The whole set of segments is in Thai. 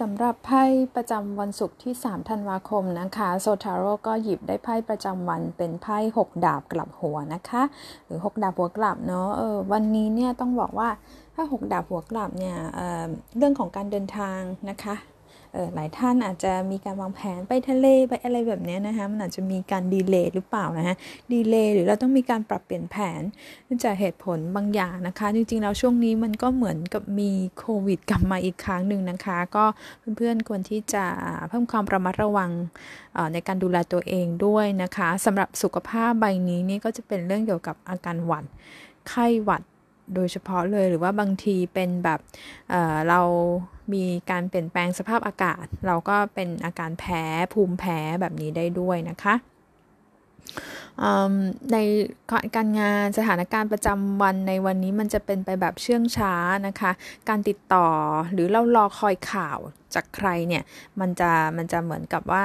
สำหรับไพ่ประจำวันศุกร์ที่3ธันวาคมนะคะ Sotaro ก็หยิบได้ไพ่ประจำวันเป็นไพ่6ดาบกลับหัวนะคะหรือ6ดาบหัวกลับเนาะวันนี้เนี่ยต้องบอกว่าถ้า6ดาบหัวกลับเนี่ยเรื่องของการเดินทางนะคะหลายท่านอาจจะมีการวางแผนไปทะเลไปอะไรแบบนี้นะคะมันอาจจะมีการดีเลย์หรือเปล่านะฮะดีเลย์หรือเราต้องมีการปรับเปลี่ยนแผนจากเหตุผลบางอย่างนะคะจริงๆแล้วช่วงนี้มันก็เหมือนกับมีโควิดกลับมาอีกครั้งหนึ่งนะคะก็เพื่อนๆควรที่จะเพิ่มความระมัดระวังในการดูแลตัวเองด้วยนะคะสำหรับสุขภาพใบนี้นี่ก็จะเป็นเรื่องเกี่ยวกับอาการหวัดไข้หวัดโดยเฉพาะเลยหรือว่าบางทีเป็นแบบเรามีการเปลี่ยนแปลงสภาพอากาศเราก็เป็นอาการแพ้ภูมิแพ้แบบนี้ได้ด้วยนะคะในการงานสถานการณ์ประจำวันในวันนี้มันจะเป็นไปแบบเชื่องช้านะคะการติดต่อหรือเรารอคอยข่าวจากใครเนี่ยมันจะเหมือนกับว่า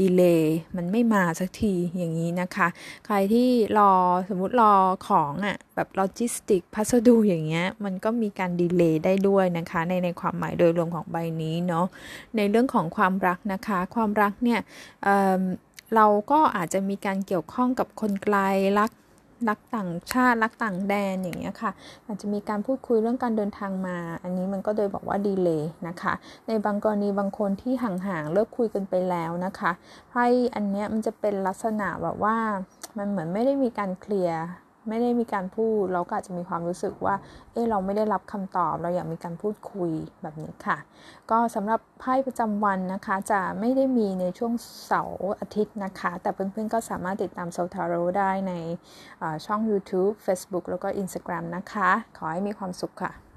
ดีเลย์มันไม่มาสักทีอย่างนี้นะคะใครที่รอสมมุติรอของอ่ะแบบโลจิสติกพัสดุอย่างเงี้ยมันก็มีการดีเลย์ได้ด้วยนะคะในความหมายโดยรวมของใบนี้เนาะในเรื่องของความรักนะคะความรักเนี่ยเราก็อาจจะมีการเกี่ยวข้องกับคนไกลรักต่างชาติรักต่างแดนอย่างเงี้ยค่ะอาจจะมีการพูดคุยเรื่องการเดินทางมาอันนี้มันก็โดยบอกว่าดีเลย์นะคะในบางกรณีบางคนที่ห่างๆเลิกคุยกันไปแล้วนะคะไพ่อันเนี้ยมันจะเป็นลักษณะแบบว่ามันเหมือนไม่ได้มีการเคลียร์ไม่ได้มีการพูดเราก็อาจจะมีความรู้สึกว่าเราไม่ได้รับคำตอบเราอยากมีการพูดคุยแบบนี้ค่ะก็สำหรับไพ่ประจำวันนะคะจะไม่ได้มีในช่วงเสาร์อาทิตย์นะคะแต่เพื่อนๆก็สามารถติดตาม Sotaro ได้ในช่อง YouTube Facebook แล้วก็ Instagram นะคะขอให้มีความสุขค่ะ